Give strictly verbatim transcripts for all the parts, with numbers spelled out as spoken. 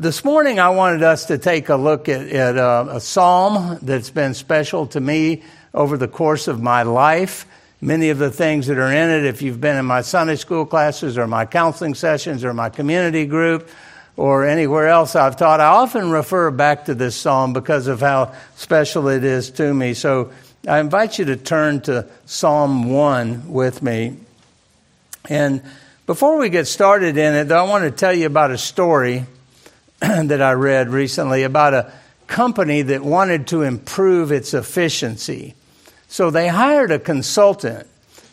This morning I wanted us to take a look at, at uh, a psalm that's been special to me over the course of my life. Many of the things that are in it, if you've been in my Sunday school classes or my counseling sessions or my community group or anywhere else I've taught, I often refer back to this psalm because of how special it is to me. So I invite you to turn to Psalm one with me. And before we get started in it, though, I want to tell you about a story that I read recently about a company that wanted to improve its efficiency. So they hired a consultant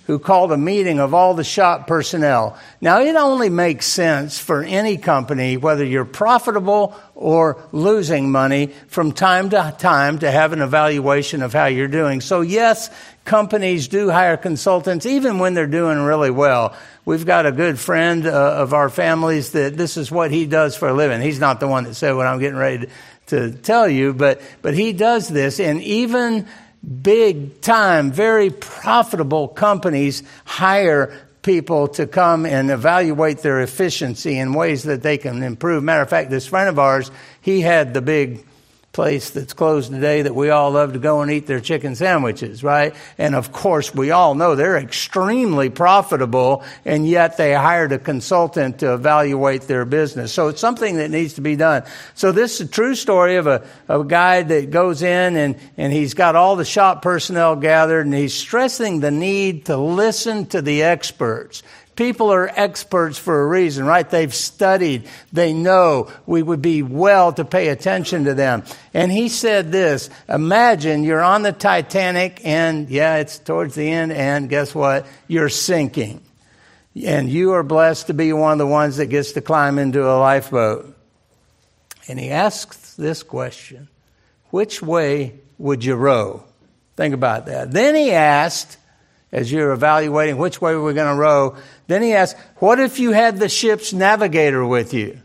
who called a meeting of all the shop personnel. Now, it only makes sense for any company, whether you're profitable or losing money, from time to time to have an evaluation of how you're doing. So, yes, companies do hire consultants even when they're doing really well. We've got a good friend uh, of our families that this is what he does for a living. He's not the one that said what I'm getting ready to, to tell you, but but he does this, and even big time, very profitable companies hire people to come and evaluate their efficiency in ways that they can improve. Matter of fact, this friend of ours, he had the big place that's closed today that we all love to go and eat their chicken sandwiches, right? And of course, we all know they're extremely profitable, and yet they hired a consultant to evaluate their business. So it's something that needs to be done. So this is a true story of a, of a guy that goes in and, and he's got all the shop personnel gathered, and he's stressing the need to listen to the experts. People are experts for a reason, right? They've studied. They know. We would be well to pay attention to them. And he said this, imagine you're on the Titanic and, yeah, it's towards the end, and guess what? You're sinking. And you are blessed to be one of the ones that gets to climb into a lifeboat. And he asks this question, which way would you row? Think about that. Then he asked, as you're evaluating which way we're going to row, then he asks, what if you had the ship's navigator with you?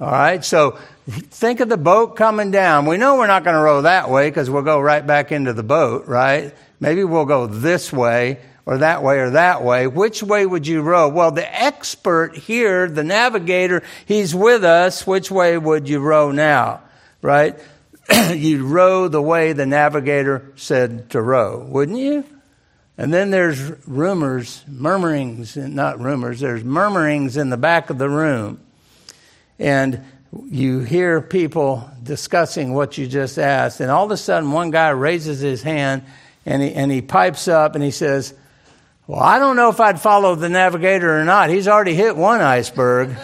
All right, so think of the boat coming down. We know we're not going to row that way because we'll go right back into the boat, right? Maybe we'll go this way or that way or that way. Which way would you row? Well, the expert here, the navigator, he's with us. Which way would you row now, right? You'd row the way the navigator said to row, wouldn't you? And then there's rumors, murmurings, not rumors, there's murmurings in the back of the room. And you hear people discussing what you just asked. And all of a sudden, one guy raises his hand and he, and he pipes up and he says, well, I don't know if I'd follow the navigator or not. He's already hit one iceberg.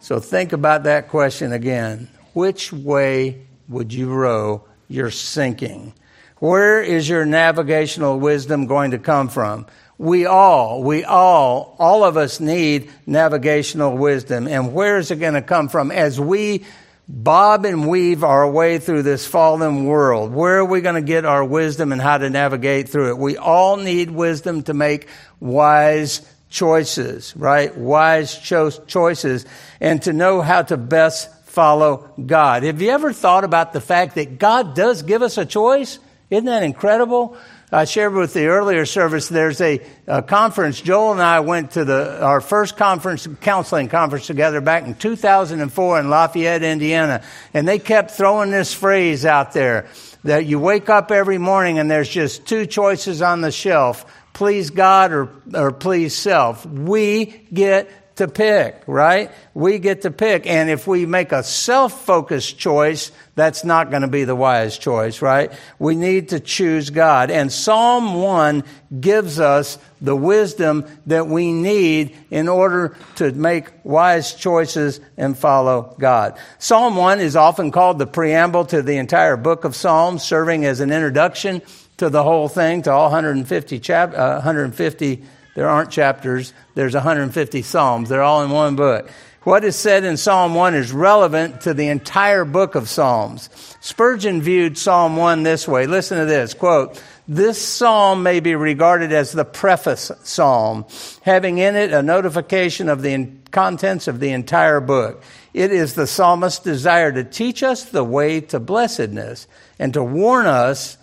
So think about that question again. Which way would you row? You're sinking. Where is your navigational wisdom going to come from? We all, we all, all of us need navigational wisdom. And where is it going to come from? As we bob and weave our way through this fallen world, where are we going to get our wisdom and how to navigate through it? We all need wisdom to make wise choices, right? Wise cho- choices and to know how to best follow God. Have you ever thought about the fact that God does give us a choice? Isn't that incredible? I shared with the earlier service, there's a, a conference. Joel and I went to the our first conference, counseling conference together back in two thousand four in Lafayette, Indiana. And they kept throwing this phrase out there that you wake up every morning and there's just two choices on the shelf, please God or, or please self. We get to pick, right? We get to pick. And if we make a self-focused choice, that's not going to be the wise choice, right? We need to choose God. And Psalm one gives us the wisdom that we need in order to make wise choices and follow God. Psalm one is often called the preamble to the entire book of Psalms, serving as an introduction to the whole thing, to all one hundred fifty chap- uh, one hundred fifty there aren't chapters. There's one hundred fifty Psalms. They're all in one book. What is said in Psalm one is relevant to the entire book of Psalms. Spurgeon viewed Psalm one this way. Listen to this, quote, this psalm may be regarded as the preface psalm, having in it a notification of the contents of the entire book. It is the psalmist's desire to teach us the way to blessedness and to warn us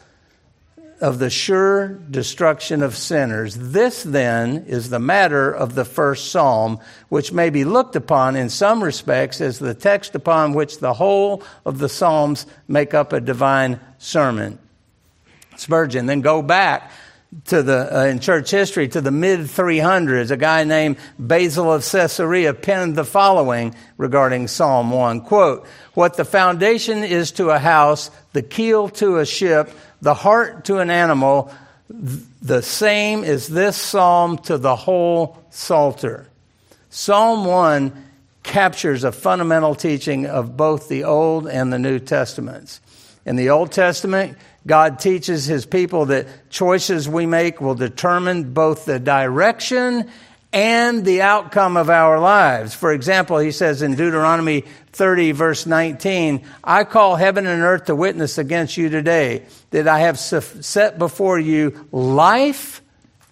of the sure destruction of sinners. This then is the matter of the first psalm, which may be looked upon in some respects as the text upon which the whole of the psalms make up a divine sermon. Spurgeon, then go back to the uh, in church history to the mid three hundreds. A guy named Basil of Caesarea penned the following regarding Psalm one. Quote, what the foundation is to a house, the keel to a ship, the heart to an animal, the same is this psalm to the whole Psalter. Psalm one captures a fundamental teaching of both the Old and the New Testaments. In the Old Testament, God teaches his people that choices we make will determine both the direction and the outcome of our lives. For example, he says in Deuteronomy thirty, verse nineteen, I call heaven and earth to witness against you today that I have set before you life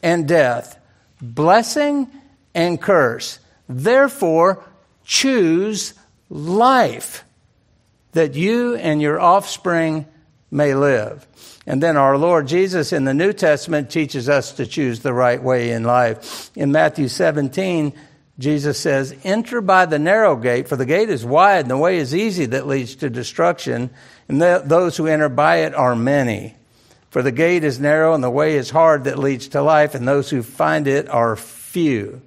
and death, blessing and curse. Therefore, choose life that you and your offspring may live. And then our Lord Jesus in the New Testament teaches us to choose the right way in life. In Matthew seventeen, Jesus says, enter by the narrow gate, for the gate is wide and the way is easy that leads to destruction, and th- those who enter by it are many. For the gate is narrow and the way is hard that leads to life, and those who find it are few.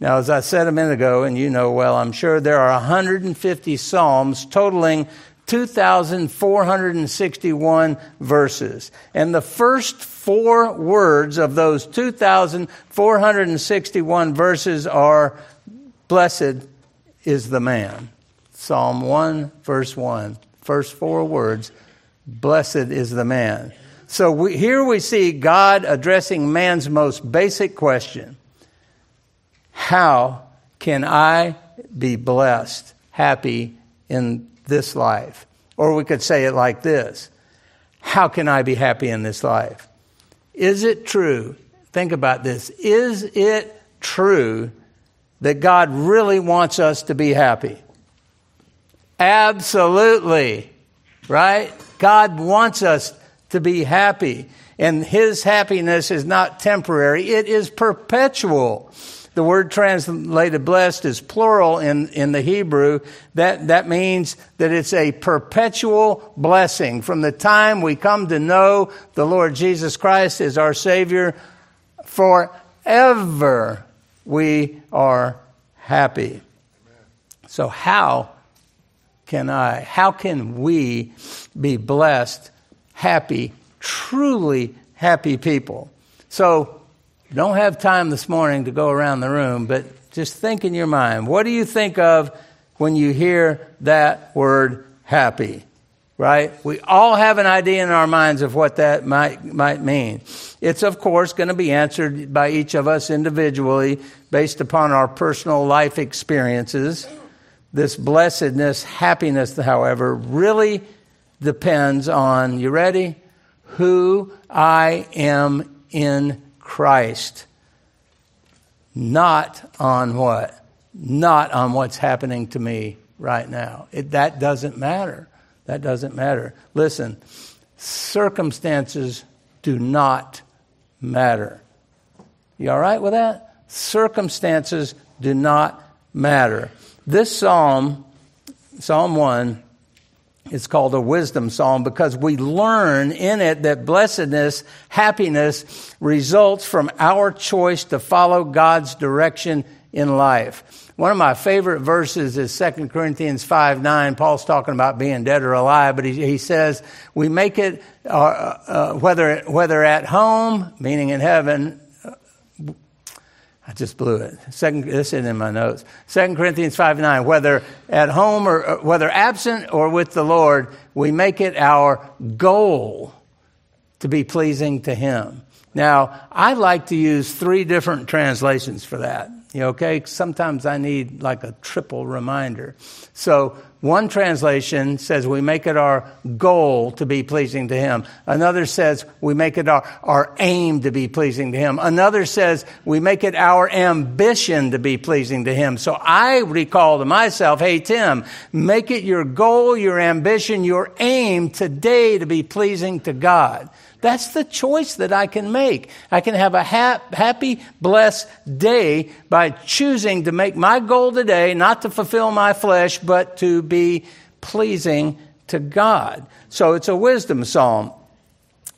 Now, as I said a minute ago, and you know well, I'm sure, there are one hundred fifty psalms totaling two thousand four hundred sixty-one verses. And the first four words of those two thousand four hundred sixty-one verses are, blessed is the man. Psalm one, verse one. First four words, blessed is the man. So we, here we see God addressing man's most basic question. How can I be blessed, happy in this life? Or we could say it like this. How can I be happy in this life? Is it true? Think about this. Is it true that God really wants us to be happy? Absolutely. Right? God wants us to be happy. And his happiness is not temporary. It is perpetual. The word translated blessed is plural in, in the Hebrew. That, that means that it's a perpetual blessing. From the time we come to know the Lord Jesus Christ as our Savior, forever we are happy. Amen. So how can I, how can we be blessed, happy, truly happy people? So, don't have time this morning to go around the room, but just think in your mind. What do you think of when you hear that word happy? Right? We all have an idea in our minds of what that might might mean. It's, of course, going to be answered by each of us individually based upon our personal life experiences. This blessedness, happiness, however, really depends on, you ready? Who I am in Christ, not on what? Not on what's happening to me right now. It, that doesn't matter. That doesn't matter. Listen, circumstances do not matter. You all right with that? Circumstances do not matter. This psalm, Psalm one, it's called a wisdom psalm because we learn in it that blessedness, happiness results from our choice to follow God's direction in life. One of my favorite verses is Second Corinthians five nine. Paul's talking about being dead or alive, but he, he says, we make it, uh, uh, whether whether at home, meaning in heaven, I just blew it. Second, this isn't in my notes. Second Corinthians five nine, whether at home or, or whether absent or with the Lord, we make it our goal to be pleasing to him. Now, I like to use three different translations for that. You okay? Sometimes I need like a triple reminder. So One translation says we make it our goal to be pleasing to him. Another says we make it our, our aim to be pleasing to him. Another says we make it our ambition to be pleasing to him. So I recall to myself, hey, Tim, make it your goal, your ambition, your aim today to be pleasing to God. That's the choice that I can make. I can have a ha- happy, blessed day by choosing to make my goal today, not to fulfill my flesh, but to be pleasing to God. So it's a wisdom psalm.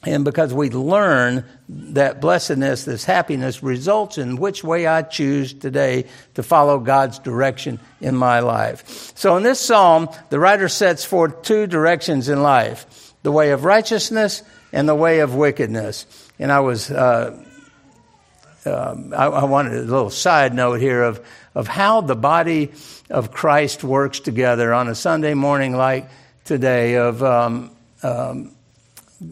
And because we learn that blessedness, this happiness results in which way I choose today to follow God's direction in my life. So in this psalm, the writer sets forth two directions in life, the way of righteousness and the way of wickedness. And I was, uh, uh, I, I wanted a little side note here of, of how the body of Christ works together on a Sunday morning like today. Of um, um,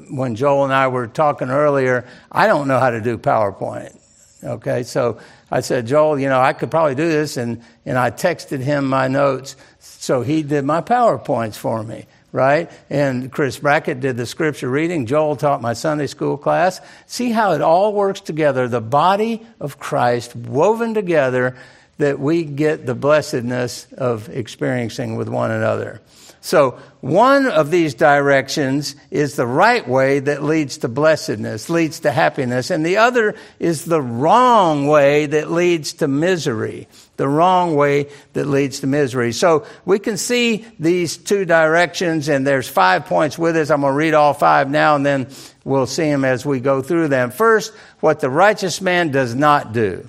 when Joel and I were talking earlier, I don't know how to do PowerPoint. Okay, so I said, Joel, you know, I could probably do this. And, and I texted him my notes, so he did my PowerPoints for me. Right? And Chris Brackett did the scripture reading. Joel taught my Sunday school class. See how it all works together, the body of Christ woven together, that we get the blessedness of experiencing with one another. So one of these directions is the right way that leads to blessedness, leads to happiness. And the other is the wrong way that leads to misery. The wrong way that leads to misery. So we can see these two directions, and there's five points with us. I'm going to read all five now, and then we'll see them as we go through them. First, what the righteous man does not do.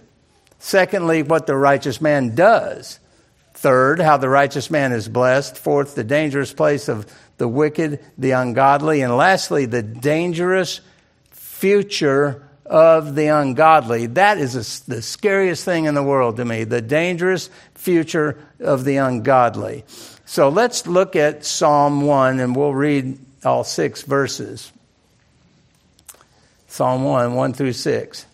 Secondly, what the righteous man does. Third, how the righteous man is blessed. Fourth, the dangerous place of the wicked, the ungodly. And lastly, the dangerous future of the ungodly. That is a, the scariest thing in the world to me, the dangerous future of the ungodly. So let's look at Psalm one, and we'll read all six verses. Psalm one, one through six.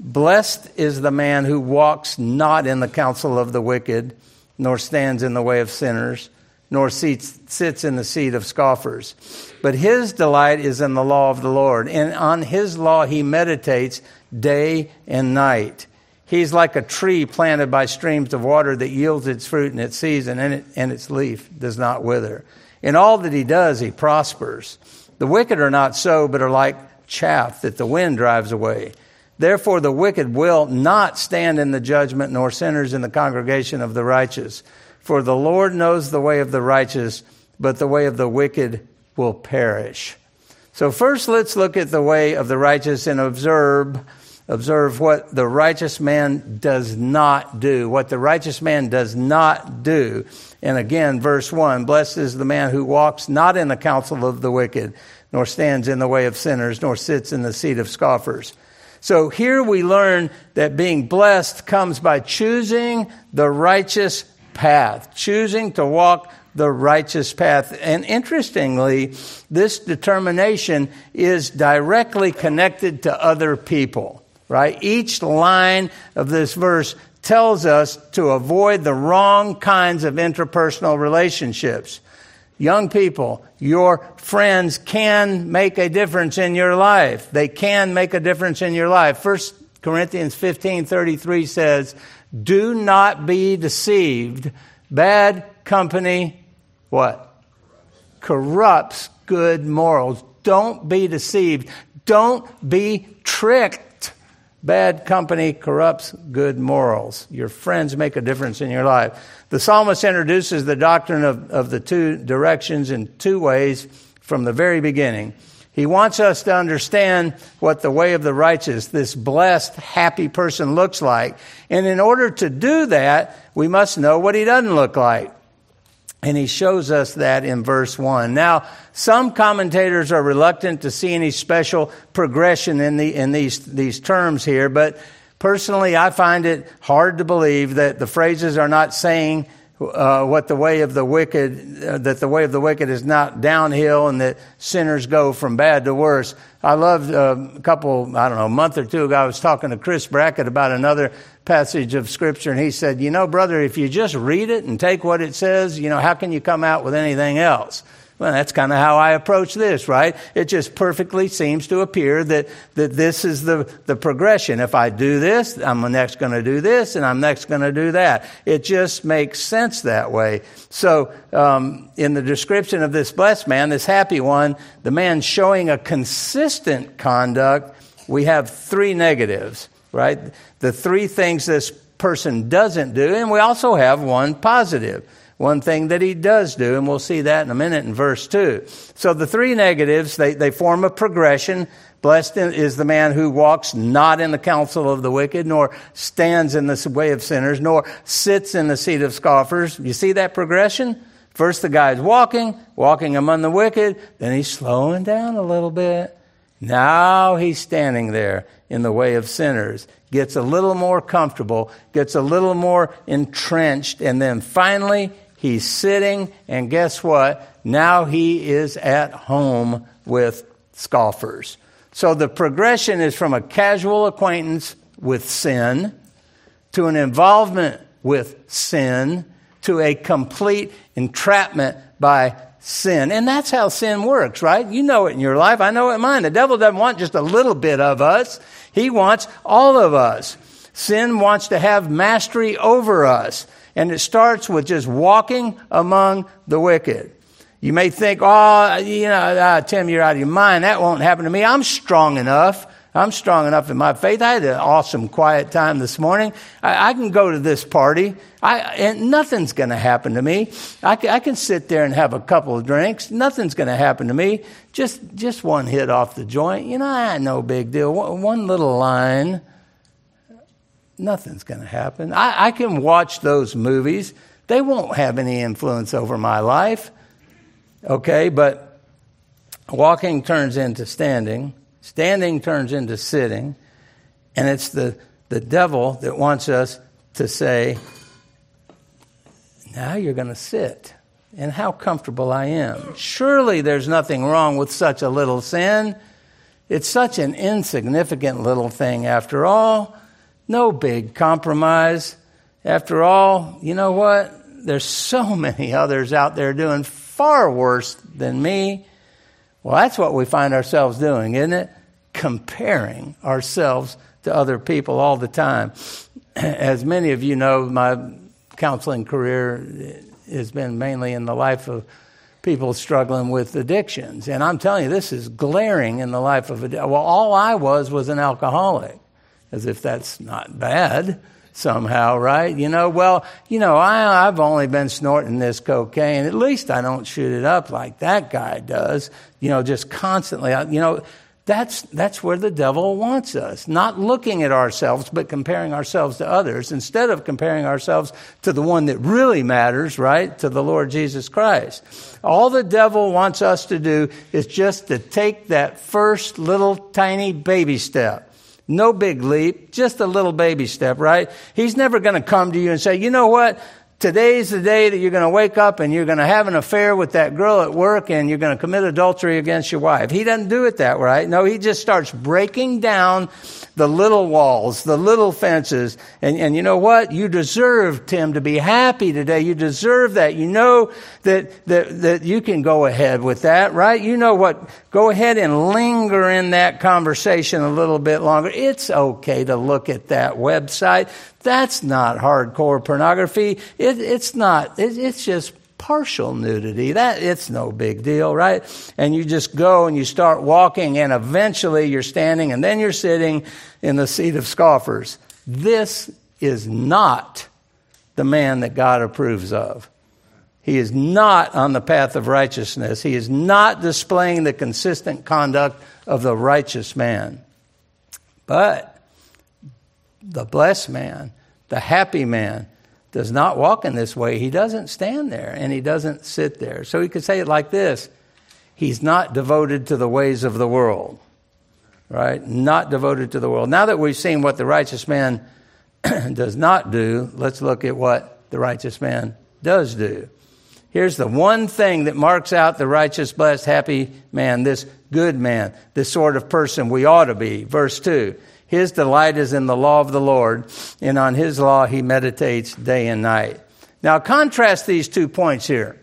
Blessed is the man who walks not in the counsel of the wicked, nor stands in the way of sinners, nor seats, sits in the seat of scoffers. But his delight is in the law of the Lord, and on his law he meditates day and night. He's like a tree planted by streams of water that yields its fruit in its season, and, it, and its leaf does not wither. In all that he does, he prospers. The wicked are not so, but are like chaff that the wind drives away. Therefore the wicked will not stand in the judgment, nor sinners in the congregation of the righteous. For the Lord knows the way of the righteous, but the way of the wicked will perish. So first, let's look at the way of the righteous and observe, observe what the righteous man does not do, what the righteous man does not do. And again, verse one, blessed is the man who walks not in the counsel of the wicked, nor stands in the way of sinners, nor sits in the seat of scoffers. So here we learn that being blessed comes by choosing the righteous path, choosing to walk the righteous path. And interestingly, this determination is directly connected to other people, right? Each line of this verse tells us to avoid the wrong kinds of interpersonal relationships. Young people, your friends can make a difference in your life. They can make a difference in your life. First Corinthians fifteen thirty-three says, do not be deceived. Bad company, what? Corrupts good morals. Don't be deceived. Don't be tricked. Bad company corrupts good morals. Your friends make a difference in your life. The psalmist introduces the doctrine of, of the two directions in two ways from the very beginning. He wants us to understand what the way of the righteous, this blessed, happy person looks like. And in order to do that, we must know what he doesn't look like. And he shows us that in verse one. Now, some commentators are reluctant to see any special progression in the in these these terms here. But personally, I find it hard to believe that the phrases are not saying Uh, what the way of the wicked, uh, that the way of the wicked is not downhill, and that sinners go from bad to worse. I loved uh, a couple, I don't know, a month or two ago, I was talking to Chris Brackett about another passage of Scripture, and he said, you know, brother, if you just read it and take what it says, you know, how can you come out with anything else? Well, that's kind of how I approach this, right? It just perfectly seems to appear that, that this is the, the progression. If I do this, I'm next going to do this, and I'm next going to do that. It just makes sense that way. So um, in the description of this blessed man, this happy one, the man showing a consistent conduct, we have three negatives, right? The three things this person doesn't do, and we also have one positive. One thing that he does do, and we'll see that in a minute in verse two. So the three negatives, they, they form a progression. Blessed is the man who walks not in the counsel of the wicked, nor stands in the way of sinners, nor sits in the seat of scoffers. You see that progression? First the guy's walking, walking among the wicked. Then he's slowing down a little bit. Now he's standing there in the way of sinners, gets a little more comfortable, gets a little more entrenched, and then finally he's sitting, and guess what? Now he is at home with scoffers. So the progression is from a casual acquaintance with sin to an involvement with sin to a complete entrapment by sin. And that's how sin works, right? You know it in your life. I know it in mine. The devil doesn't want just a little bit of us. He wants all of us. Sin wants to have mastery over us. And it starts with just walking among the wicked. You may think, oh, you know, ah, Tim, you're out of your mind. That won't happen to me. I'm strong enough. I'm strong enough in my faith. I had an awesome quiet time this morning. I, I can go to this party. I, and nothing's going to happen to me. I can, I can sit there and have a couple of drinks. Nothing's going to happen to me. Just just one hit off the joint. You know, I no big deal. One, one little line. Nothing's going to happen. I, I can watch those movies. They won't have any influence over my life. Okay, but walking turns into standing. Standing turns into sitting. And it's the, the devil that wants us to say, now you're going to sit. And how comfortable I am. Surely there's nothing wrong with such a little sin. It's such an insignificant little thing after all. No big compromise. After all, you know what? There's so many others out there doing far worse than me. Well, that's what we find ourselves doing, isn't it? Comparing ourselves to other people all the time. As many of you know, my counseling career has been mainly in the life of people struggling with addictions. And I'm telling you, this is glaring in the life of addiction. Well, all I was was an alcoholic. As if that's not bad somehow, right? You know, well, you know, I, I've only been snorting this cocaine. At least I don't shoot it up like that guy does. You know, just constantly. You know, that's that's where the devil wants us. Not looking at ourselves, but comparing ourselves to others. Instead of comparing ourselves to the one that really matters, right? To the Lord Jesus Christ. All the devil wants us to do is just to take that first little tiny baby step. No big leap, just a little baby step, right? He's never going to come to you and say, you know what? Today's the day that you're going to wake up and you're going to have an affair with that girl at work and you're going to commit adultery against your wife. He doesn't do it that way. No, he just starts breaking down the little walls, the little fences. And, and you know what? You deserve, Tim, to be happy today. You deserve that. You know that, that, that you can go ahead with that, right? You know what? Go ahead and linger in that conversation a little bit longer. It's okay to look at that website. That's not hardcore pornography. It, it's not. It, it's just partial nudity. That it's no big deal, right? And you just go and you start walking, and eventually you're standing, and then you're sitting in the seat of scoffers. This is not the man that God approves of. He is not on the path of righteousness. He is not displaying the consistent conduct of the righteous man. But the blessed man, the happy man, does not walk in this way. He doesn't stand there and he doesn't sit there. So he could say it like this. He's not devoted to the ways of the world, right? Not devoted to the world. Now that we've seen what the righteous man does not do, let's look at what the righteous man does do. Here's the one thing that marks out the righteous, blessed, happy man, this good man, this sort of person we ought to be. Verse two. His delight is in the law of the Lord, and on his law he meditates day and night. Now contrast these two points here.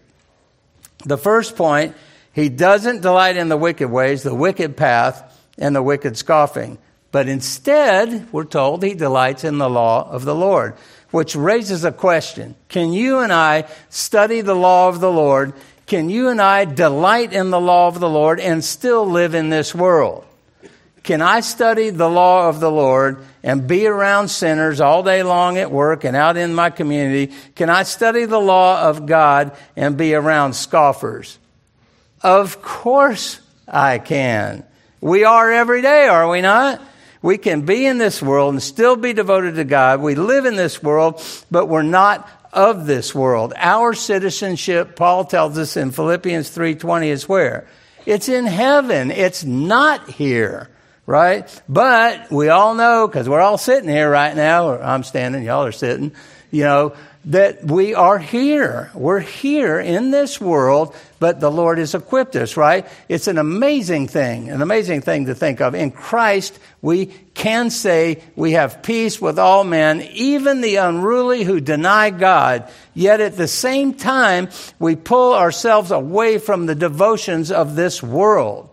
The first point, he doesn't delight in the wicked ways, the wicked path, and the wicked scoffing. But instead, we're told he delights in the law of the Lord, which raises a question. Can you and I study the law of the Lord? Can you and I delight in the law of the Lord and still live in this world? Can I study the law of the Lord and be around sinners all day long at work and out in my community? Can I study the law of God and be around scoffers? Of course I can. We are every day, are we not? We can be in this world and still be devoted to God. We live in this world, but we're not of this world. Our citizenship, Paul tells us in Philippians three twenty, is where? It's in heaven. It's not here. Right? But we all know, because we're all sitting here right now, or I'm standing, y'all are sitting, you know, that we are here. We're here in this world, but the Lord has equipped us, right? It's an amazing thing, an amazing thing to think of. In Christ, we can say we have peace with all men, even the unruly who deny God. Yet at the same time, we pull ourselves away from the devotions of this world.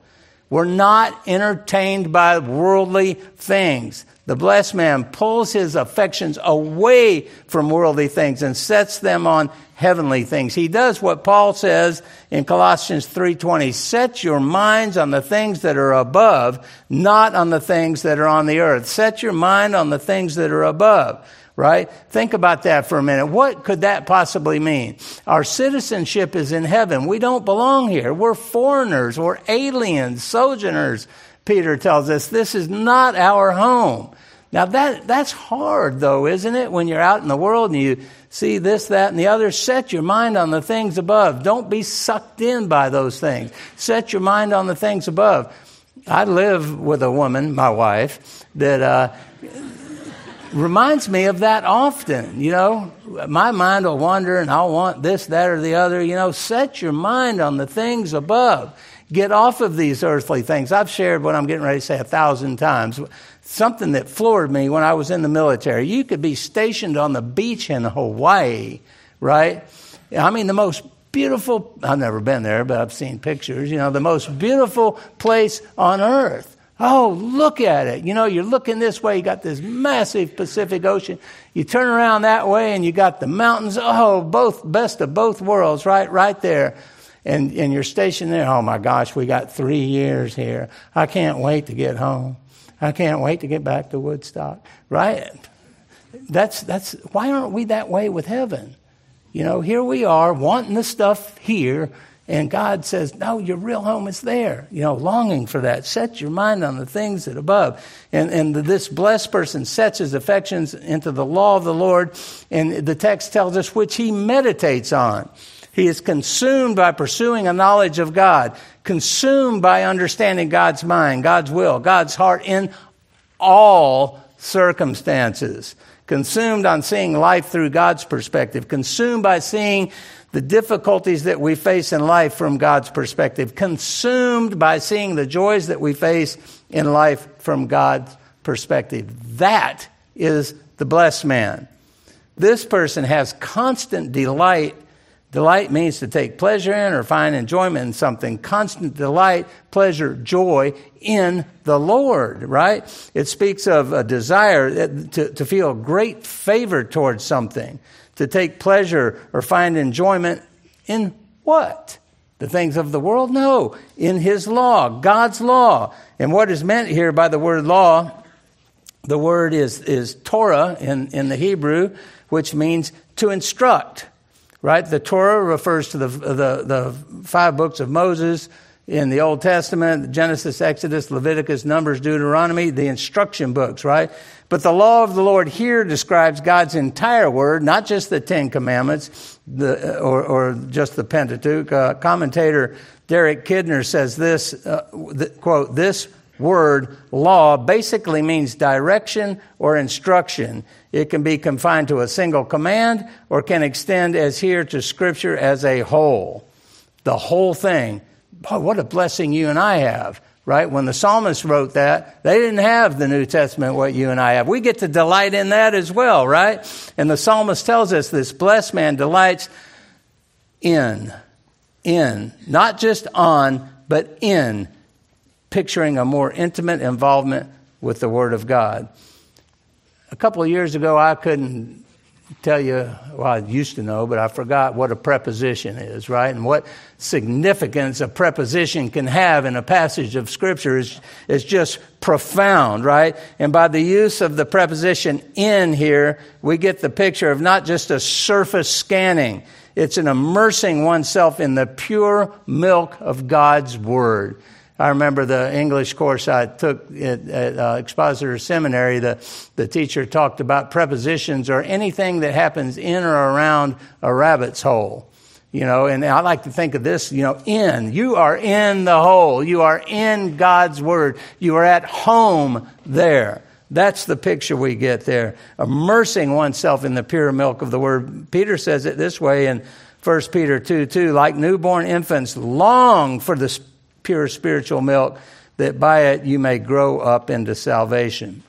We're not entertained by worldly things. The blessed man pulls his affections away from worldly things and sets them on heavenly things. He does what Paul says in Colossians three twenty, set your minds on the things that are above, not on the things that are on the earth. Set your mind on the things that are above. Right? Think about that for a minute. What could that possibly mean? Our citizenship is in heaven. We don't belong here. We're foreigners. We're aliens, sojourners, Peter tells us. This is not our home. Now, that that's hard, though, isn't it? When you're out in the world and you see this, that, and the other, set your mind on the things above. Don't be sucked in by those things. Set your mind on the things above. I live with a woman, my wife, that... uh reminds me of that often, you know. My mind will wander and I'll want this, that, or the other. You know, set your mind on the things above. Get off of these earthly things. I've shared what I'm getting ready to say a thousand times. Something that floored me when I was in the military. You could be stationed on the beach in Hawaii, right? I mean, the most beautiful, I've never been there, but I've seen pictures, you know, the most beautiful place on earth. Oh, look at it. You know, you're looking this way. You got this massive Pacific Ocean. You turn around that way and you got the mountains. Oh, both best of both worlds right right there. And and you're stationed there. Oh, my gosh, we got three years here. I can't wait to get home. I can't wait to get back to Woodstock. Right? That's that's why aren't we that way with heaven? You know, here we are wanting the stuff here. And God says, no, your real home is there. You know, longing for that. Set your mind on the things that are above. And, and this blessed person sets his affections into the law of the Lord. And the text tells us which he meditates on. He is consumed by pursuing a knowledge of God. Consumed by understanding God's mind, God's will, God's heart in all circumstances. Consumed on seeing life through God's perspective. Consumed by seeing the difficulties that we face in life from God's perspective, consumed by seeing the joys that we face in life from God's perspective. That is the blessed man. This person has constant delight. Delight means to take pleasure in or find enjoyment in something. Constant delight, pleasure, joy in the Lord, right? It speaks of a desire to, to feel great favor towards something. To take pleasure or find enjoyment in what? The things of the world? No, in his law, God's law. And what is meant here by the word law, the word is, is Torah in, in the Hebrew, which means to instruct, right? The Torah refers to the, the, the five books of Moses in the Old Testament, Genesis, Exodus, Leviticus, Numbers, Deuteronomy, the instruction books, right? But the law of the Lord here describes God's entire word, not just the Ten Commandments the, or, or just the Pentateuch. Uh, commentator Derek Kidner says this, uh, th- quote, this word law basically means direction or instruction. It can be confined to a single command or can extend as here to Scripture as a whole. The whole thing. Boy, what a blessing you and I have. right? When the psalmist wrote that, they didn't have the New Testament, what you and I have. We get to delight in that as well, right? And the psalmist tells us this blessed man delights in, in, not just on, but in, picturing a more intimate involvement with the Word of God. A couple of years ago, I couldn't tell you, well, I used to know, but I forgot what a preposition is, right? And what significance a preposition can have in a passage of Scripture is, is just profound, right? And by the use of the preposition in here, we get the picture of not just a surface scanning. It's an immersing oneself in the pure milk of God's Word. I remember the English course I took at, at uh, Expositor Seminary, the, the teacher talked about prepositions or anything that happens in or around a rabbit's hole. You know, and I like to think of this, you know, in. You are in the hole. You are in God's Word. You are at home there. That's the picture we get there. Immersing oneself in the pure milk of the Word. Peter says it this way in First Peter two two, like newborn infants long for the pure spiritual milk, that by it you may grow up into salvation.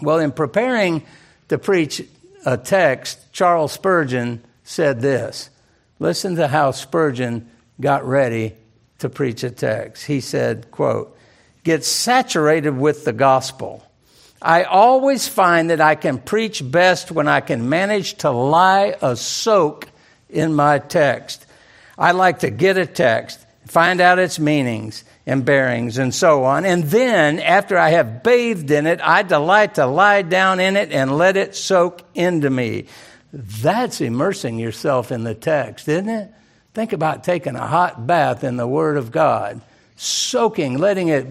Well, in preparing to preach a text, Charles Spurgeon said this. Listen to how Spurgeon got ready to preach a text. He said, quote, "Get saturated with the gospel. I always find that I can preach best when I can manage to lie a soak in my text. I like to get a text, find out its meanings and bearings and so on. And then, after I have bathed in it, I delight to lie down in it and let it soak into me." That's immersing yourself in the text, isn't it? Think about taking a hot bath in the Word of God, soaking, letting it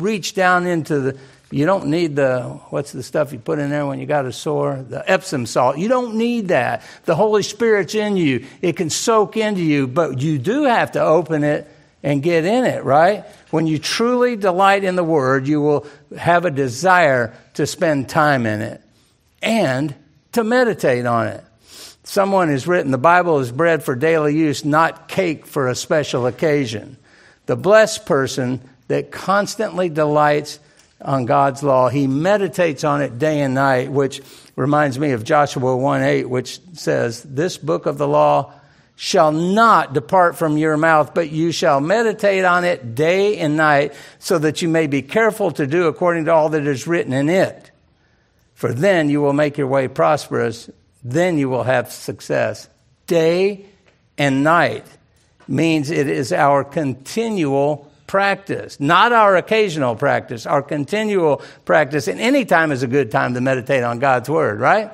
reach down into the... You don't need the, what's the stuff you put in there when you got a sore? The Epsom salt. You don't need that. The Holy Spirit's in you. It can soak into you, but you do have to open it and get in it, right? When you truly delight in the Word, you will have a desire to spend time in it and to meditate on it. Someone has written, the Bible is bread for daily use, not cake for a special occasion. The blessed person that constantly delights on God's law, he meditates on it day and night, which reminds me of Joshua one eight, which says, "This book of the law shall not depart from your mouth, but you shall meditate on it day and night, so that you may be careful to do according to all that is written in it. For then you will make your way prosperous, then you will have success." Day and night means it is our continual practice, not our occasional practice, our continual practice. And any time is a good time to meditate on God's Word, right?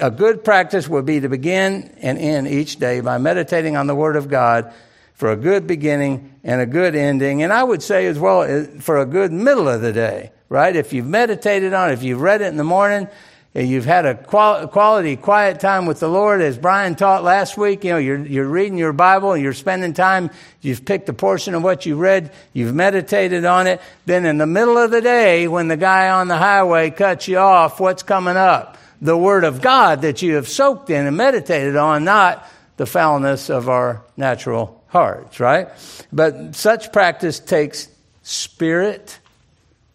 A good practice would be to begin and end each day by meditating on the Word of God for a good beginning and a good ending. And I would say as well for a good middle of the day, right? If you've meditated on it, if you've read it in the morning, and you've had a quality, quiet time with the Lord, as Brian taught last week. You know, you're you're reading your Bible, and you're spending time. You've picked a portion of what you read. You've meditated on it. Then in the middle of the day, when the guy on the highway cuts you off, what's coming up? The Word of God that you have soaked in and meditated on, not the foulness of our natural hearts, right? But such practice takes spirit,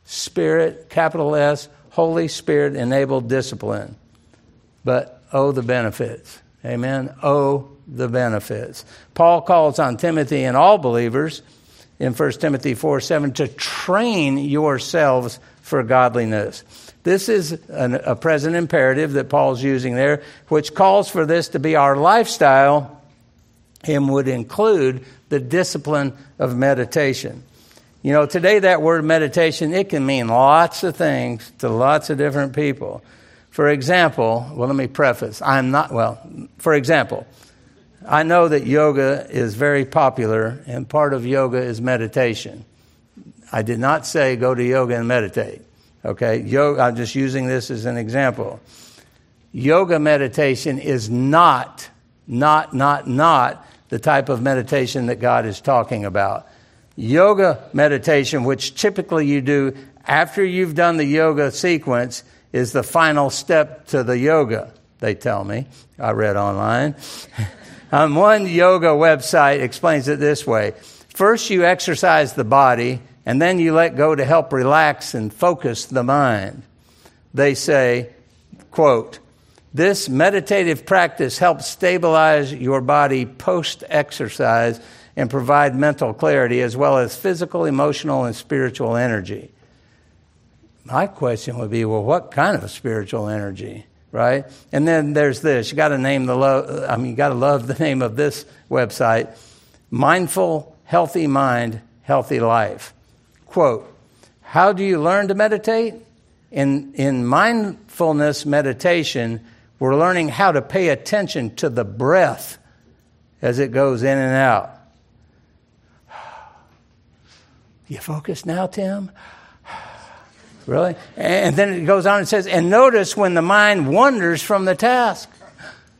spirit, capital S, Holy Spirit-enabled discipline. But oh, the benefits. Amen? Oh, the benefits. Paul calls on Timothy and all believers in First Timothy four seven to train yourselves for godliness. This is an, a present imperative that Paul's using there, which calls for this to be our lifestyle and would include the discipline of meditation. You know, today that word meditation, it can mean lots of things to lots of different people. For example, well, let me preface. I'm not, well, for example, I know that yoga is very popular, and part of yoga is meditation. I did not say go to yoga and meditate, okay? Yoga, I'm just using this as an example. Yoga meditation is not, not, not, not the type of meditation that God is talking about. Yoga meditation, which typically you do after you've done the yoga sequence, is the final step to the yoga, they tell me. I read online. On one yoga website explains it this way. First, you exercise the body and then you let go to help relax and focus the mind. They say, quote, this meditative practice helps stabilize your body post-exercise and provide mental clarity as well as physical, emotional, and spiritual energy. My question would be, well, what kind of spiritual energy, right? And then there's this. You got to name the love. I mean, you got to love the name of this website. Mindful, Healthy Mind, Healthy Life. Quote, how do you learn to meditate? In, in mindfulness meditation, we're learning how to pay attention to the breath as it goes in and out. You focus now, Tim? Really? And then it goes on and says, and notice when the mind wanders from the task.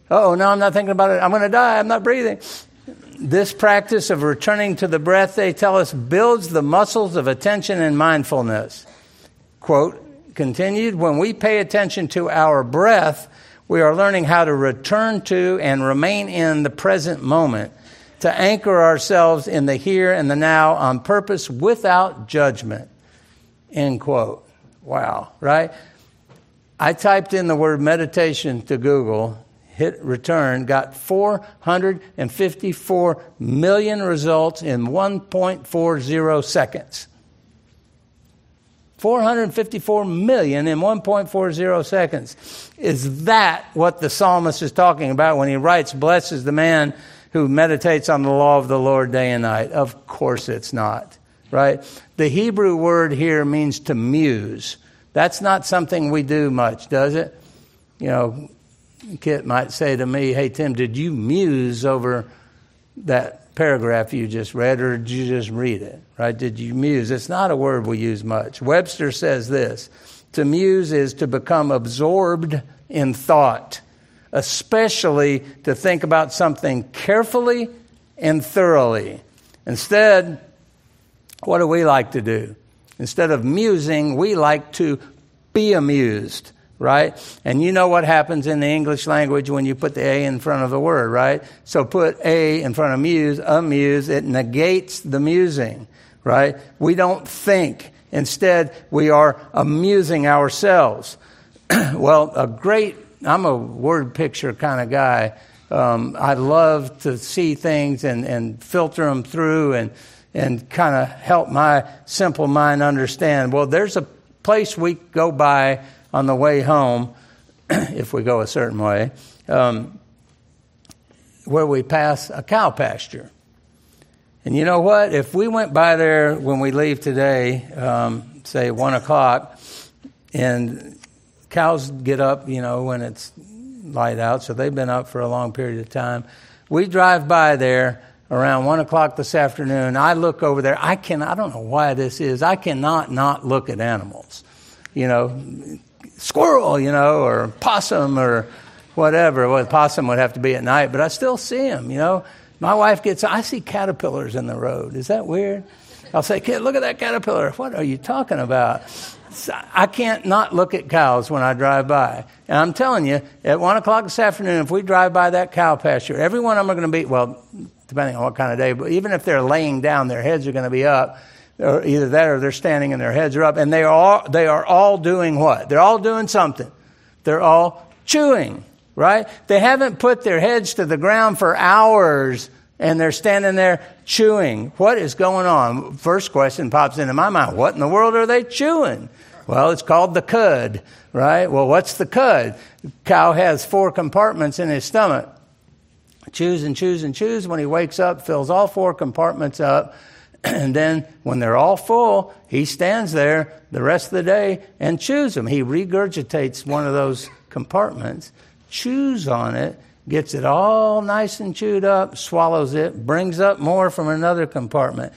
Uh-oh, no, I'm not thinking about it. I'm going to die. I'm not breathing. This practice of returning to the breath, they tell us, builds the muscles of attention and mindfulness. Quote, continued, when we pay attention to our breath, we are learning how to return to and remain in the present moment, to anchor ourselves in the here and the now on purpose without judgment, end quote. Wow, right? I typed in the word meditation to Google, hit return, got four hundred fifty-four million results in one point four zero seconds. four hundred fifty-four million in one point four zero seconds. Is that what the psalmist is talking about when he writes, blessed is the man who meditates on the law of the Lord day and night? Of course it's not, right? The Hebrew word here means to muse. That's not something we do much, does it? You know, Kit might say to me, hey, Tim, did you muse over that paragraph you just read, or did you just read it? Right? Did you muse? It's not a word we use much. Webster says this, to muse is to become absorbed in thought, especially to think about something carefully and thoroughly. Instead, what do we like to do? Instead of musing, we like to be amused, right? And you know what happens in the English language when you put the A in front of the word, right? So put A in front of muse, amuse, it negates the musing, right? We don't think. Instead, we are amusing ourselves. Well, a great, I'm a word picture kind of guy. Um, I love to see things and, and filter them through and, and kind of help my simple mind understand. Well, there's a place we go by on the way home, if we go a certain way, um, where we pass a cow pasture. And you know what? If we went by there when we leave today, um, say one o'clock, and cows get up, you know, when it's light out, so they've been up for a long period of time. We drive by there around one o'clock this afternoon. I look over there. I can, I don't know why this is. I cannot not look at animals, you know, squirrel, you know, or possum or whatever. Well, possum would have to be at night, but I still see them, you know. My wife gets, I see caterpillars in the road. Is that weird? I'll say, kid, look at that caterpillar. What are you talking about? I can't not look at cows when I drive by. And I'm telling you, at one o'clock this afternoon, if we drive by that cow pasture, every one of them are going to be, well, depending on what kind of day, but even if they're laying down, their heads are going to be up. Or either that or they're standing and their heads are up. And they are all, they are all doing what? They're all doing something. They're all chewing, right? They haven't put their heads to the ground for hours and they're standing there chewing. What is going on? First question pops into my mind. What in the world are they chewing? Well, it's called the cud, right? Well, what's the cud? The cow has four compartments in his stomach. Chews and chews and chews. When he wakes up, fills all four compartments up. And then when they're all full, he stands there the rest of the day and chews them. He regurgitates one of those compartments, chews on it, gets it all nice and chewed up, swallows it, brings up more from another compartment.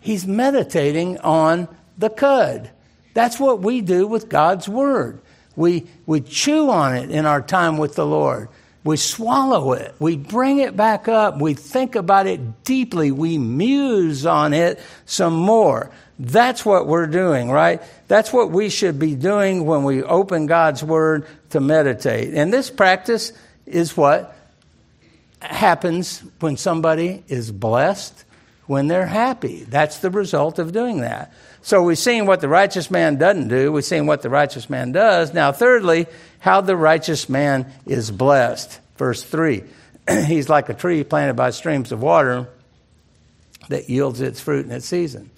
He's meditating on the cud. That's what we do with God's word. We, we chew on it in our time with the Lord. We swallow it. We bring it back up. We think about it deeply. We muse on it some more. That's what we're doing, right? That's what we should be doing when we open God's word to meditate. And this practice is what happens when somebody is blessed, when they're happy. That's the result of doing that. So we've seen what the righteous man doesn't do. We've seen what the righteous man does. Now, thirdly, how the righteous man is blessed. Verse three, he's like a tree planted by streams of water that yields its fruit in its season.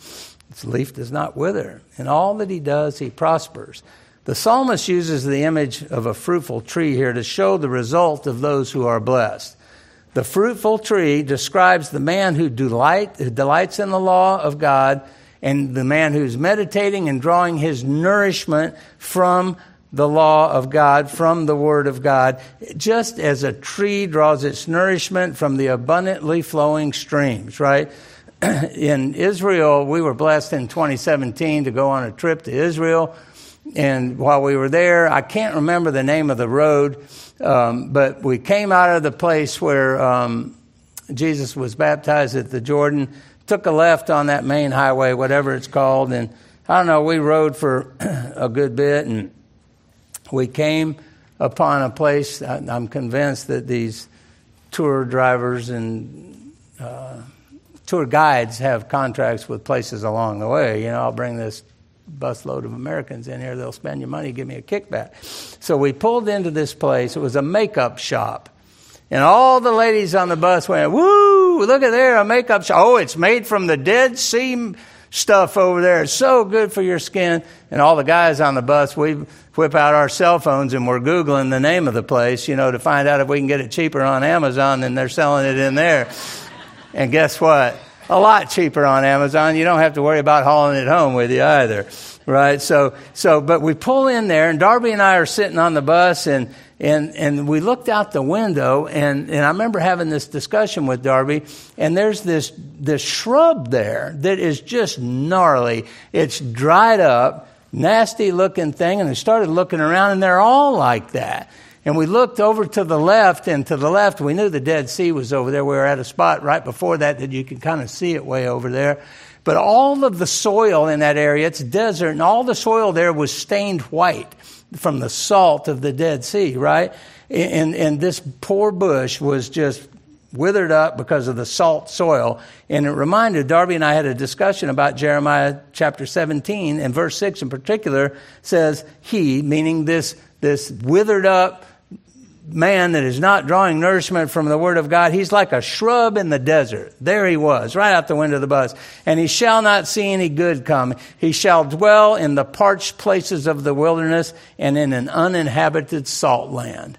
Its leaf does not wither. In all that he does, he prospers. The psalmist uses the image of a fruitful tree here to show the result of those who are blessed. The fruitful tree describes the man who, delight, who delights in the law of God, and the man who's meditating and drawing his nourishment from the law of God, from the Word of God, just as a tree draws its nourishment from the abundantly flowing streams, right? In Israel, we were blessed in twenty seventeen to go on a trip to Israel. And while we were there, I can't remember the name of the road, um, but we came out of the place where um, Jesus was baptized at the Jordan, took a left on that main highway, whatever it's called. And I don't know, we rode for a good bit, and we came upon a place. I'm convinced that these tour drivers and uh, tour guides have contracts with places along the way. You know, I'll bring this busload of Americans in here. They'll spend your money, give me a kickback. So we pulled into this place. It was a makeup shop. And all the ladies on the bus went, woo, look at there, a makeup shop. Oh, it's made from the Dead Sea stuff over there. It's so good for your skin. And all the guys on the bus, we whip out our cell phones and we're Googling the name of the place, you know, to find out if we can get it cheaper on Amazon than they're selling it in there. And guess what? A lot cheaper on Amazon. You don't have to worry about hauling it home with you either, right? So, so, but we pull in there, and Darby and I are sitting on the bus, and and and we looked out the window, and and I remember having this discussion with Darby, and there's this this shrub there that is just gnarly. It's dried up, nasty looking thing, and we started looking around, and they're all like that. And we looked over to the left, and to the left, we knew the Dead Sea was over there. We were at a spot right before that that you can kind of see it way over there. But all of the soil in that area, it's desert, and all the soil there was stained white from the salt of the Dead Sea, right? And, and this poor bush was just withered up because of the salt soil. And it reminded, Darby and I had a discussion about Jeremiah chapter seventeen, and verse six in particular says, he, meaning this, this withered up man that is not drawing nourishment from the Word of God, he's like a shrub in the desert. There he was, right out the window of the bus. And he shall not see any good come. He shall dwell in the parched places of the wilderness and in an uninhabited salt land.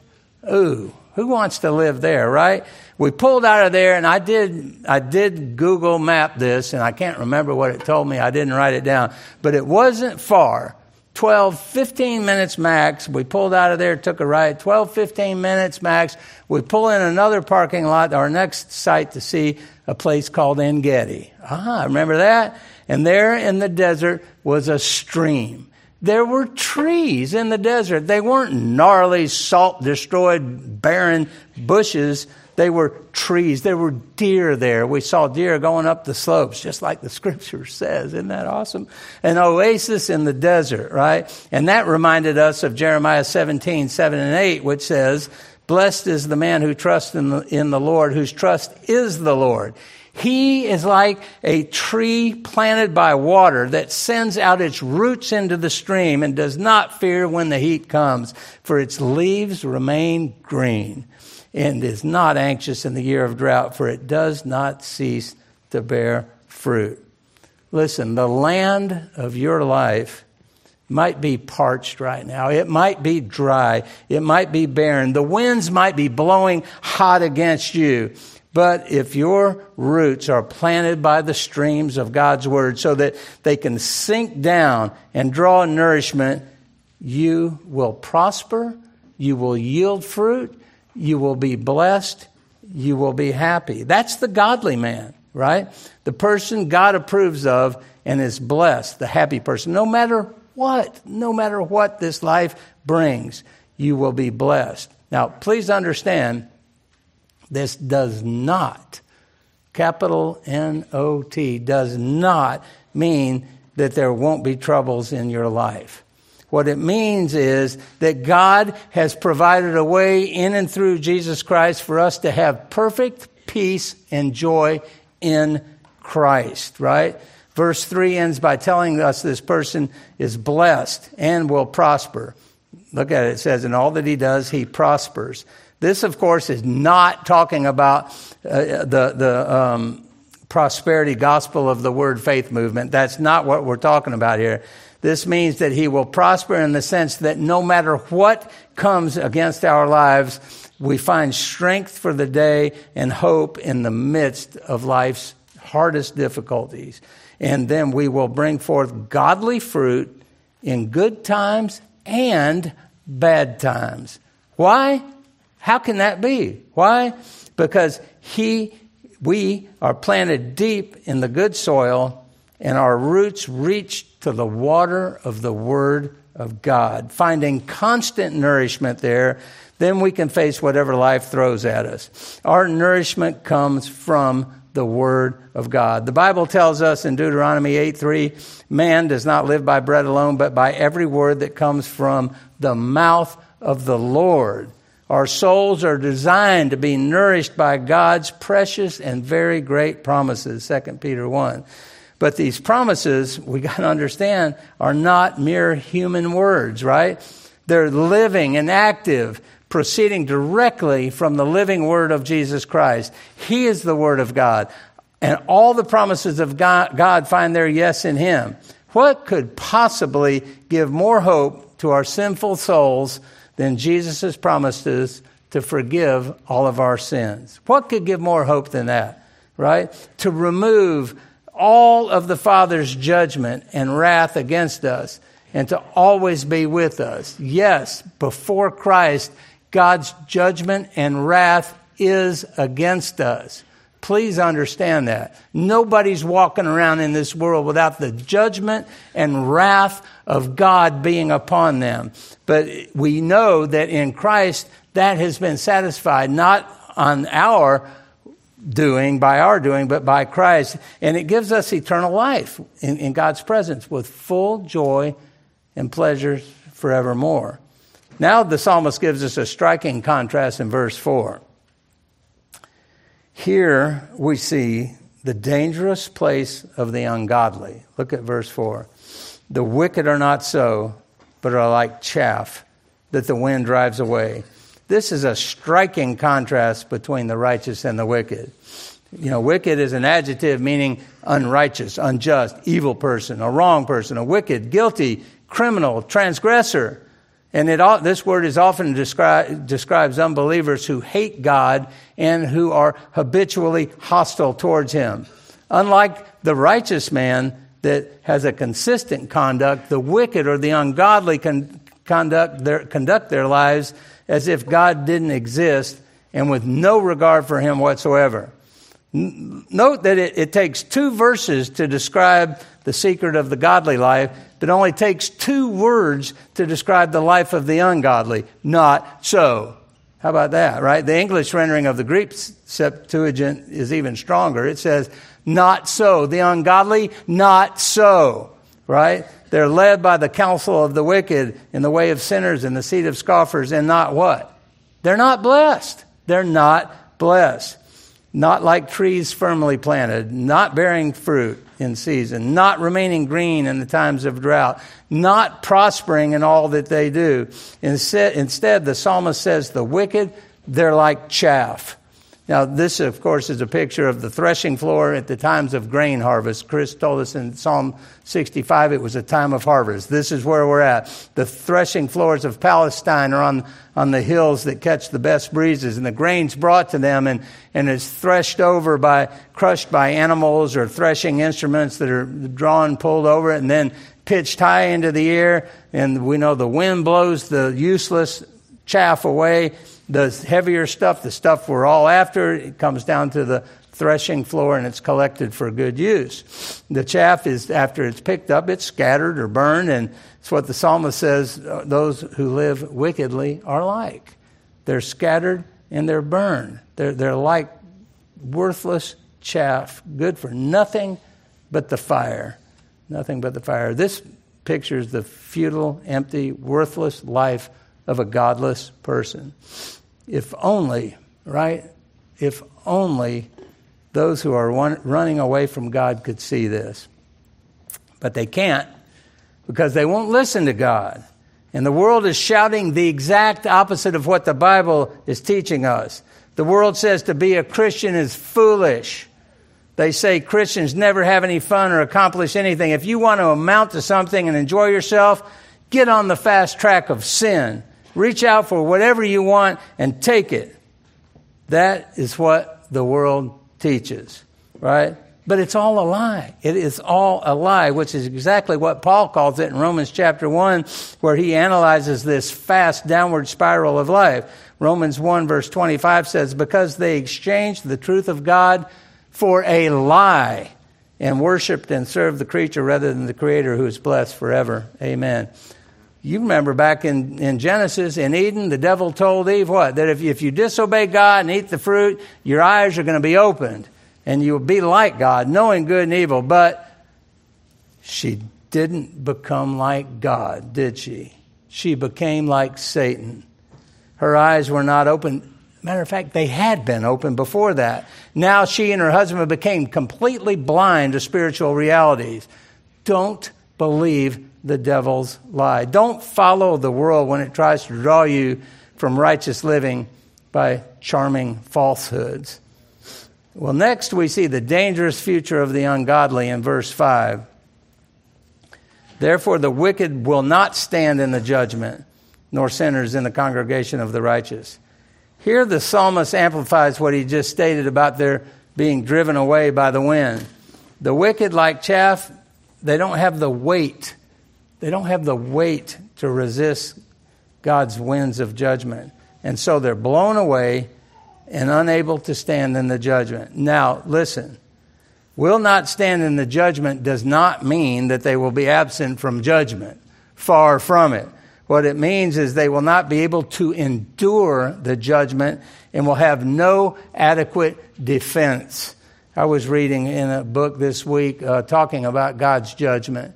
Ooh, who wants to live there, right? We pulled out of there, and I did I did Google map this, and I can't remember what it told me. I didn't write it down. But it wasn't far. twelve, fifteen minutes max. We pulled out of there, took a ride. twelve, fifteen minutes max. We pull in another parking lot, our next site to see a place called Engedi. Ah, remember that? And there in the desert was a stream. There were trees in the desert. They weren't gnarly, salt-destroyed, barren bushes. They were trees. There were deer there. We saw deer going up the slopes, just like the Scripture says. Isn't that awesome? An oasis in the desert, right? And that reminded us of Jeremiah seventeen, seven and eight, which says, blessed is the man who trusts in the, in the Lord, whose trust is the Lord. He is like a tree planted by water that sends out its roots into the stream and does not fear when the heat comes, for its leaves remain green. And is not anxious in the year of drought, for it does not cease to bear fruit. Listen, the land of your life might be parched right now. It might be dry. It might be barren. The winds might be blowing hot against you. But if your roots are planted by the streams of God's Word so that they can sink down and draw nourishment, you will prosper, you will yield fruit, you will be blessed, you will be happy. That's the godly man, right? The person God approves of and is blessed, the happy person. No matter what, no matter what this life brings, you will be blessed. Now, please understand, this does not, capital N O T, does not mean that there won't be troubles in your life. What it means is that God has provided a way in and through Jesus Christ for us to have perfect peace and joy in Christ, right? Verse three ends by telling us this person is blessed and will prosper. Look at it. It says, in all that he does, he prospers. This, of course, is not talking about uh, the, the um, prosperity gospel of the word faith movement. That's not what we're talking about here. This means that he will prosper in the sense that no matter what comes against our lives, we find strength for the day and hope in the midst of life's hardest difficulties. And then we will bring forth godly fruit in good times and bad times. Why? How can that be? Why? Because he, we are planted deep in the good soil, and our roots reach to the water of the Word of God, finding constant nourishment there. Then we can face whatever life throws at us. Our nourishment comes from the Word of God. The Bible tells us in Deuteronomy eight three, man does not live by bread alone, but by every word that comes from the mouth of the Lord. Our souls are designed to be nourished by God's precious and very great promises, Second Peter one. But these promises, we got to understand, are not mere human words, right? They're living and active, proceeding directly from the living word of Jesus Christ. He is the word of God. And all the promises of God, God find their yes in him. What could possibly give more hope to our sinful souls than Jesus' promises to forgive all of our sins? What could give more hope than that, right? To remove all of the Father's judgment and wrath against us, and to always be with us. Yes, before Christ, God's judgment and wrath is against us. Please understand that. Nobody's walking around in this world without the judgment and wrath of God being upon them. But we know that in Christ, that has been satisfied, not on our doing, by our doing, but by Christ. And it gives us eternal life in, in God's presence with full joy and pleasure forevermore. Now the psalmist gives us a striking contrast in verse four. Here we see the dangerous place of the ungodly. Look at verse four. The wicked are not so, but are like chaff that the wind drives away. This is a striking contrast between the righteous and the wicked. You know, wicked is an adjective meaning unrighteous, unjust, evil person, a wrong person, a wicked, guilty, criminal, transgressor. And it all, this word is often describe, describes unbelievers who hate God and who are habitually hostile towards him. Unlike the righteous man that has a consistent conduct, the wicked or the ungodly con, conduct their, conduct their lives as if God didn't exist and with no regard for him whatsoever. Note that it, it takes two verses to describe the secret of the godly life, but only takes two words to describe the life of the ungodly. Not so. How about that, right? The English rendering of the Greek Septuagint is even stronger. It says, not so. The ungodly, not so, right? They're led by the counsel of the wicked in the way of sinners and the seat of scoffers, and not what? They're not blessed. They're not blessed. Not like trees firmly planted, not bearing fruit in season, not remaining green in the times of drought, not prospering in all that they do. Instead, the psalmist says the wicked, they're like chaff. Now, this, of course, is a picture of the threshing floor at the times of grain harvest. Chris told us in Psalm sixty-five it was a time of harvest. This is where we're at. The threshing floors of Palestine are on, on the hills that catch the best breezes, and the grain's brought to them, and, and it's threshed over by, crushed by animals or threshing instruments that are drawn, pulled over it, and then pitched high into the air. And we know the wind blows the useless chaff away. The heavier stuff, the stuff we're all after, it comes down to the threshing floor and it's collected for good use. The chaff is, after it's picked up, it's scattered or burned, and it's what the psalmist says those who live wickedly are like. They're scattered and they're burned. They're, they're like worthless chaff, good for nothing but the fire. Nothing but the fire. This pictures the futile, empty, worthless life of a godless person. If only, right? If only Those who are one, running away from God could see this. But they can't, because they won't listen to God. And the world is shouting the exact opposite of what the Bible is teaching us. The world says to be a Christian is foolish. They say Christians never have any fun or accomplish anything. If you want to amount to something and enjoy yourself, get on the fast track of sin. Reach out for whatever you want and take it. That is what the world teaches, right? But it's all a lie. It is all a lie, which is exactly what Paul calls it in Romans chapter one, where he analyzes this fast downward spiral of life. Romans one verse twenty-five says, because they exchanged the truth of God for a lie and worshiped and served the creature rather than the Creator, who is blessed forever. Amen. You remember back in, in Genesis, in Eden, the devil told Eve what? That if you, if you disobey God and eat the fruit, your eyes are going to be opened and you will be like God, knowing good and evil. But she didn't become like God, did she? She became like Satan. Her eyes were not open. Matter of fact, they had been open before that. Now she and her husband became completely blind to spiritual realities. Don't believe the devil's lie. Don't follow the world when it tries to draw you from righteous living by charming falsehoods. Well, next we see the dangerous future of the ungodly in verse five. Therefore, the wicked will not stand in the judgment, nor sinners in the congregation of the righteous. Here the psalmist amplifies what he just stated about their being driven away by the wind. The wicked, like chaff, they don't have the weight. They don't have the weight to resist God's winds of judgment. And so they're blown away and unable to stand in the judgment. Now, listen, will not stand in the judgment does not mean that they will be absent from judgment. Far from it. What it means is they will not be able to endure the judgment and will have no adequate defense. I was reading in a book this week uh, talking about God's judgment.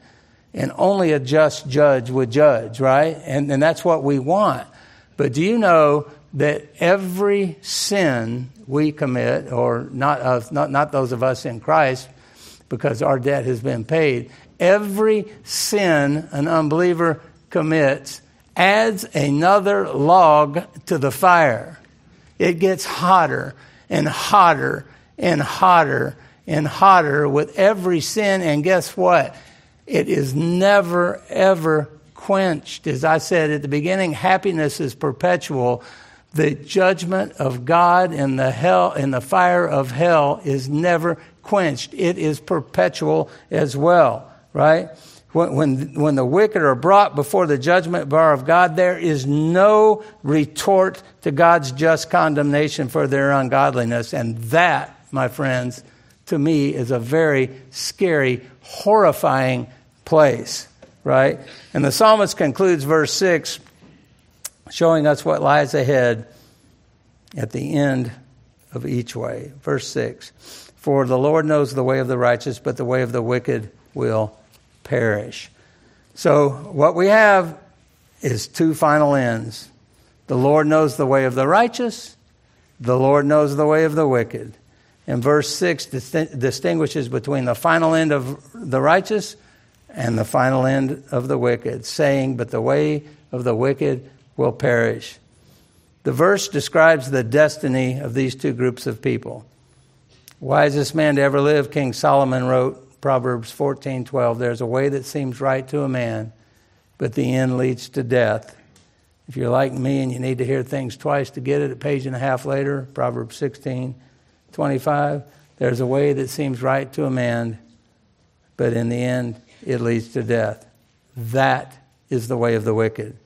And only a just judge would judge, right? And, and that's what we want. But do you know that every sin we commit, or not us, not, not those of us in Christ, because our debt has been paid, every sin an unbeliever commits adds another log to the fire. It gets hotter and hotter and hotter and hotter with every sin. And guess what? It is never, ever quenched. As I said at the beginning, happiness is perpetual. The judgment of God and the hell and the fire of hell is never quenched. It is perpetual as well, right? When, when, when the wicked are brought before the judgment bar of God, there is no retort to God's just condemnation for their ungodliness. And that, my friends, to me is a very scary, horrifying place, right? And the psalmist concludes verse six, showing us what lies ahead at the end of each way. Verse six, for the Lord knows the way of the righteous, but the way of the wicked will perish. So what we have is two final ends. The Lord knows the way of the righteous. The Lord knows the way of the wicked. And verse six distinguishes between the final end of the righteous and the final end of the wicked, saying, but the way of the wicked will perish. The verse describes the destiny of these two groups of people. Wisest man to ever live, King Solomon wrote Proverbs fourteen twelve, there's a way that seems right to a man, but the end leads to death. If you're like me and you need to hear things twice to get it, a page and a half later, Proverbs sixteen twenty-five, there's a way that seems right to a man, but in the end, it leads to death. That is the way of the wicked.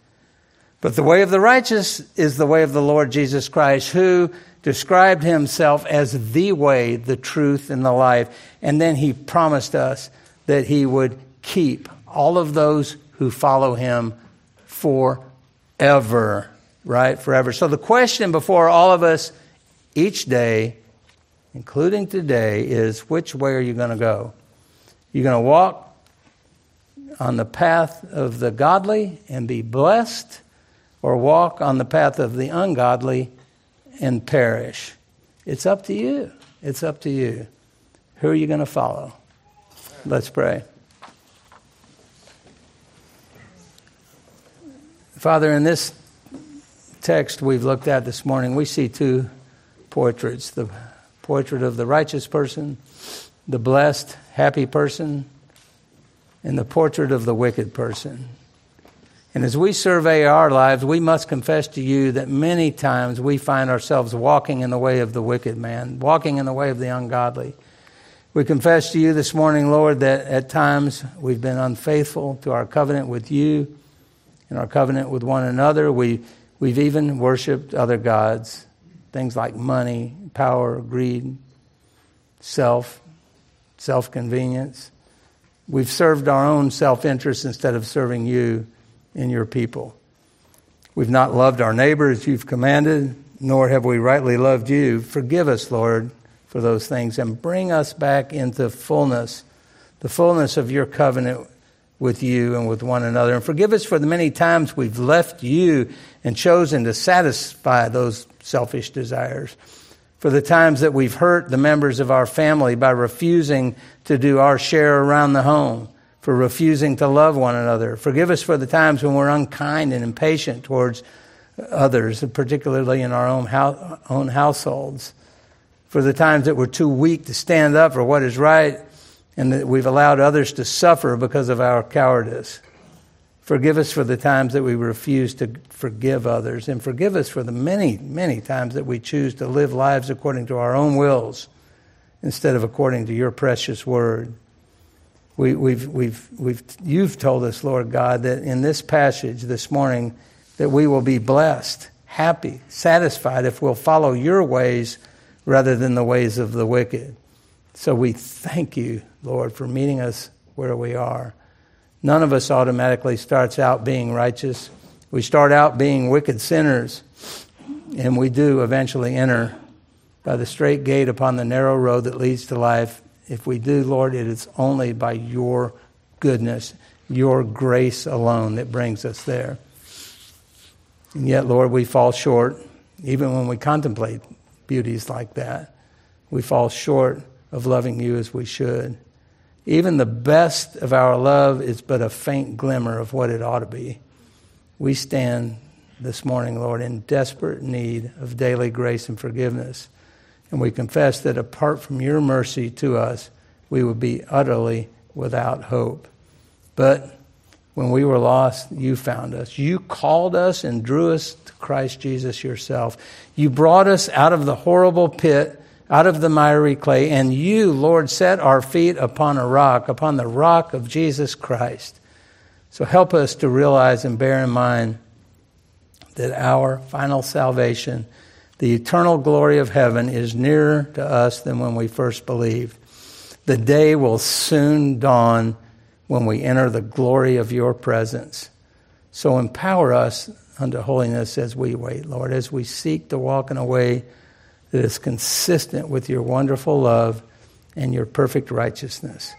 But the way of the righteous is the way of the Lord Jesus Christ, who described himself as the way, the truth, and the life. And then he promised us that he would keep all of those who follow him forever, right? Forever. So the question before all of us each day, including today, is which way are you going to go? You're going to walk on the path of the godly and be blessed, or walk on the path of the ungodly and perish? It's up to you. It's up to you. Who are you going to follow? Let's pray. Father, in this text we've looked at this morning, we see two portraits. The portrait of the righteous person, the blessed, happy person, and the portrait of the wicked person. And as we survey our lives, we must confess to you that many times we find ourselves walking in the way of the wicked man, walking in the way of the ungodly. We confess to you this morning, Lord, that at times we've been unfaithful to our covenant with you and our covenant with one another. We, we've even worshiped other gods, things like money, power, greed, self, self-convenience. We've served our own self-interest instead of serving you in your people. We've not loved our neighbor as you've commanded, nor have we rightly loved you. Forgive us, Lord, for those things, and bring us back into fullness, the fullness of your covenant with you and with one another. And forgive us for the many times we've left you and chosen to satisfy those selfish desires. For the times that we've hurt the members of our family by refusing to do our share around the home, for refusing to love one another. Forgive us for the times when we're unkind and impatient towards others, particularly in our own house, own households. For the times that we're too weak to stand up for what is right and that we've allowed others to suffer because of our cowardice. Forgive us for the times that we refuse to forgive others, and forgive us for the many, many times that we choose to live lives according to our own wills instead of according to your precious word. We, we've, we've, we've, you've told us, Lord God, that in this passage this morning, that we will be blessed, happy, satisfied if we'll follow your ways rather than the ways of the wicked. So we thank you, Lord, for meeting us where we are. None of us automatically starts out being righteous. We start out being wicked sinners, and we do eventually enter by the straight gate upon the narrow road that leads to life. If we do, Lord, it is only by your goodness, your grace alone that brings us there. And yet, Lord, we fall short, even when we contemplate beauties like that. We fall short of loving you as we should. Even the best of our love is but a faint glimmer of what it ought to be. We stand this morning, Lord, in desperate need of daily grace and forgiveness. And we confess that apart from your mercy to us, we would be utterly without hope. But when we were lost, you found us. You called us and drew us to Christ Jesus yourself. You brought us out of the horrible pit, out of the miry clay. And you, Lord, set our feet upon a rock, upon the rock of Jesus Christ. So help us to realize and bear in mind that our final salvation, the eternal glory of heaven, is nearer to us than when we first believed. The day will soon dawn when we enter the glory of your presence. So empower us unto holiness as we wait, Lord, as we seek to walk in a way that is consistent with your wonderful love and your perfect righteousness.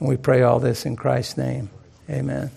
And we pray all this in Christ's name. Amen.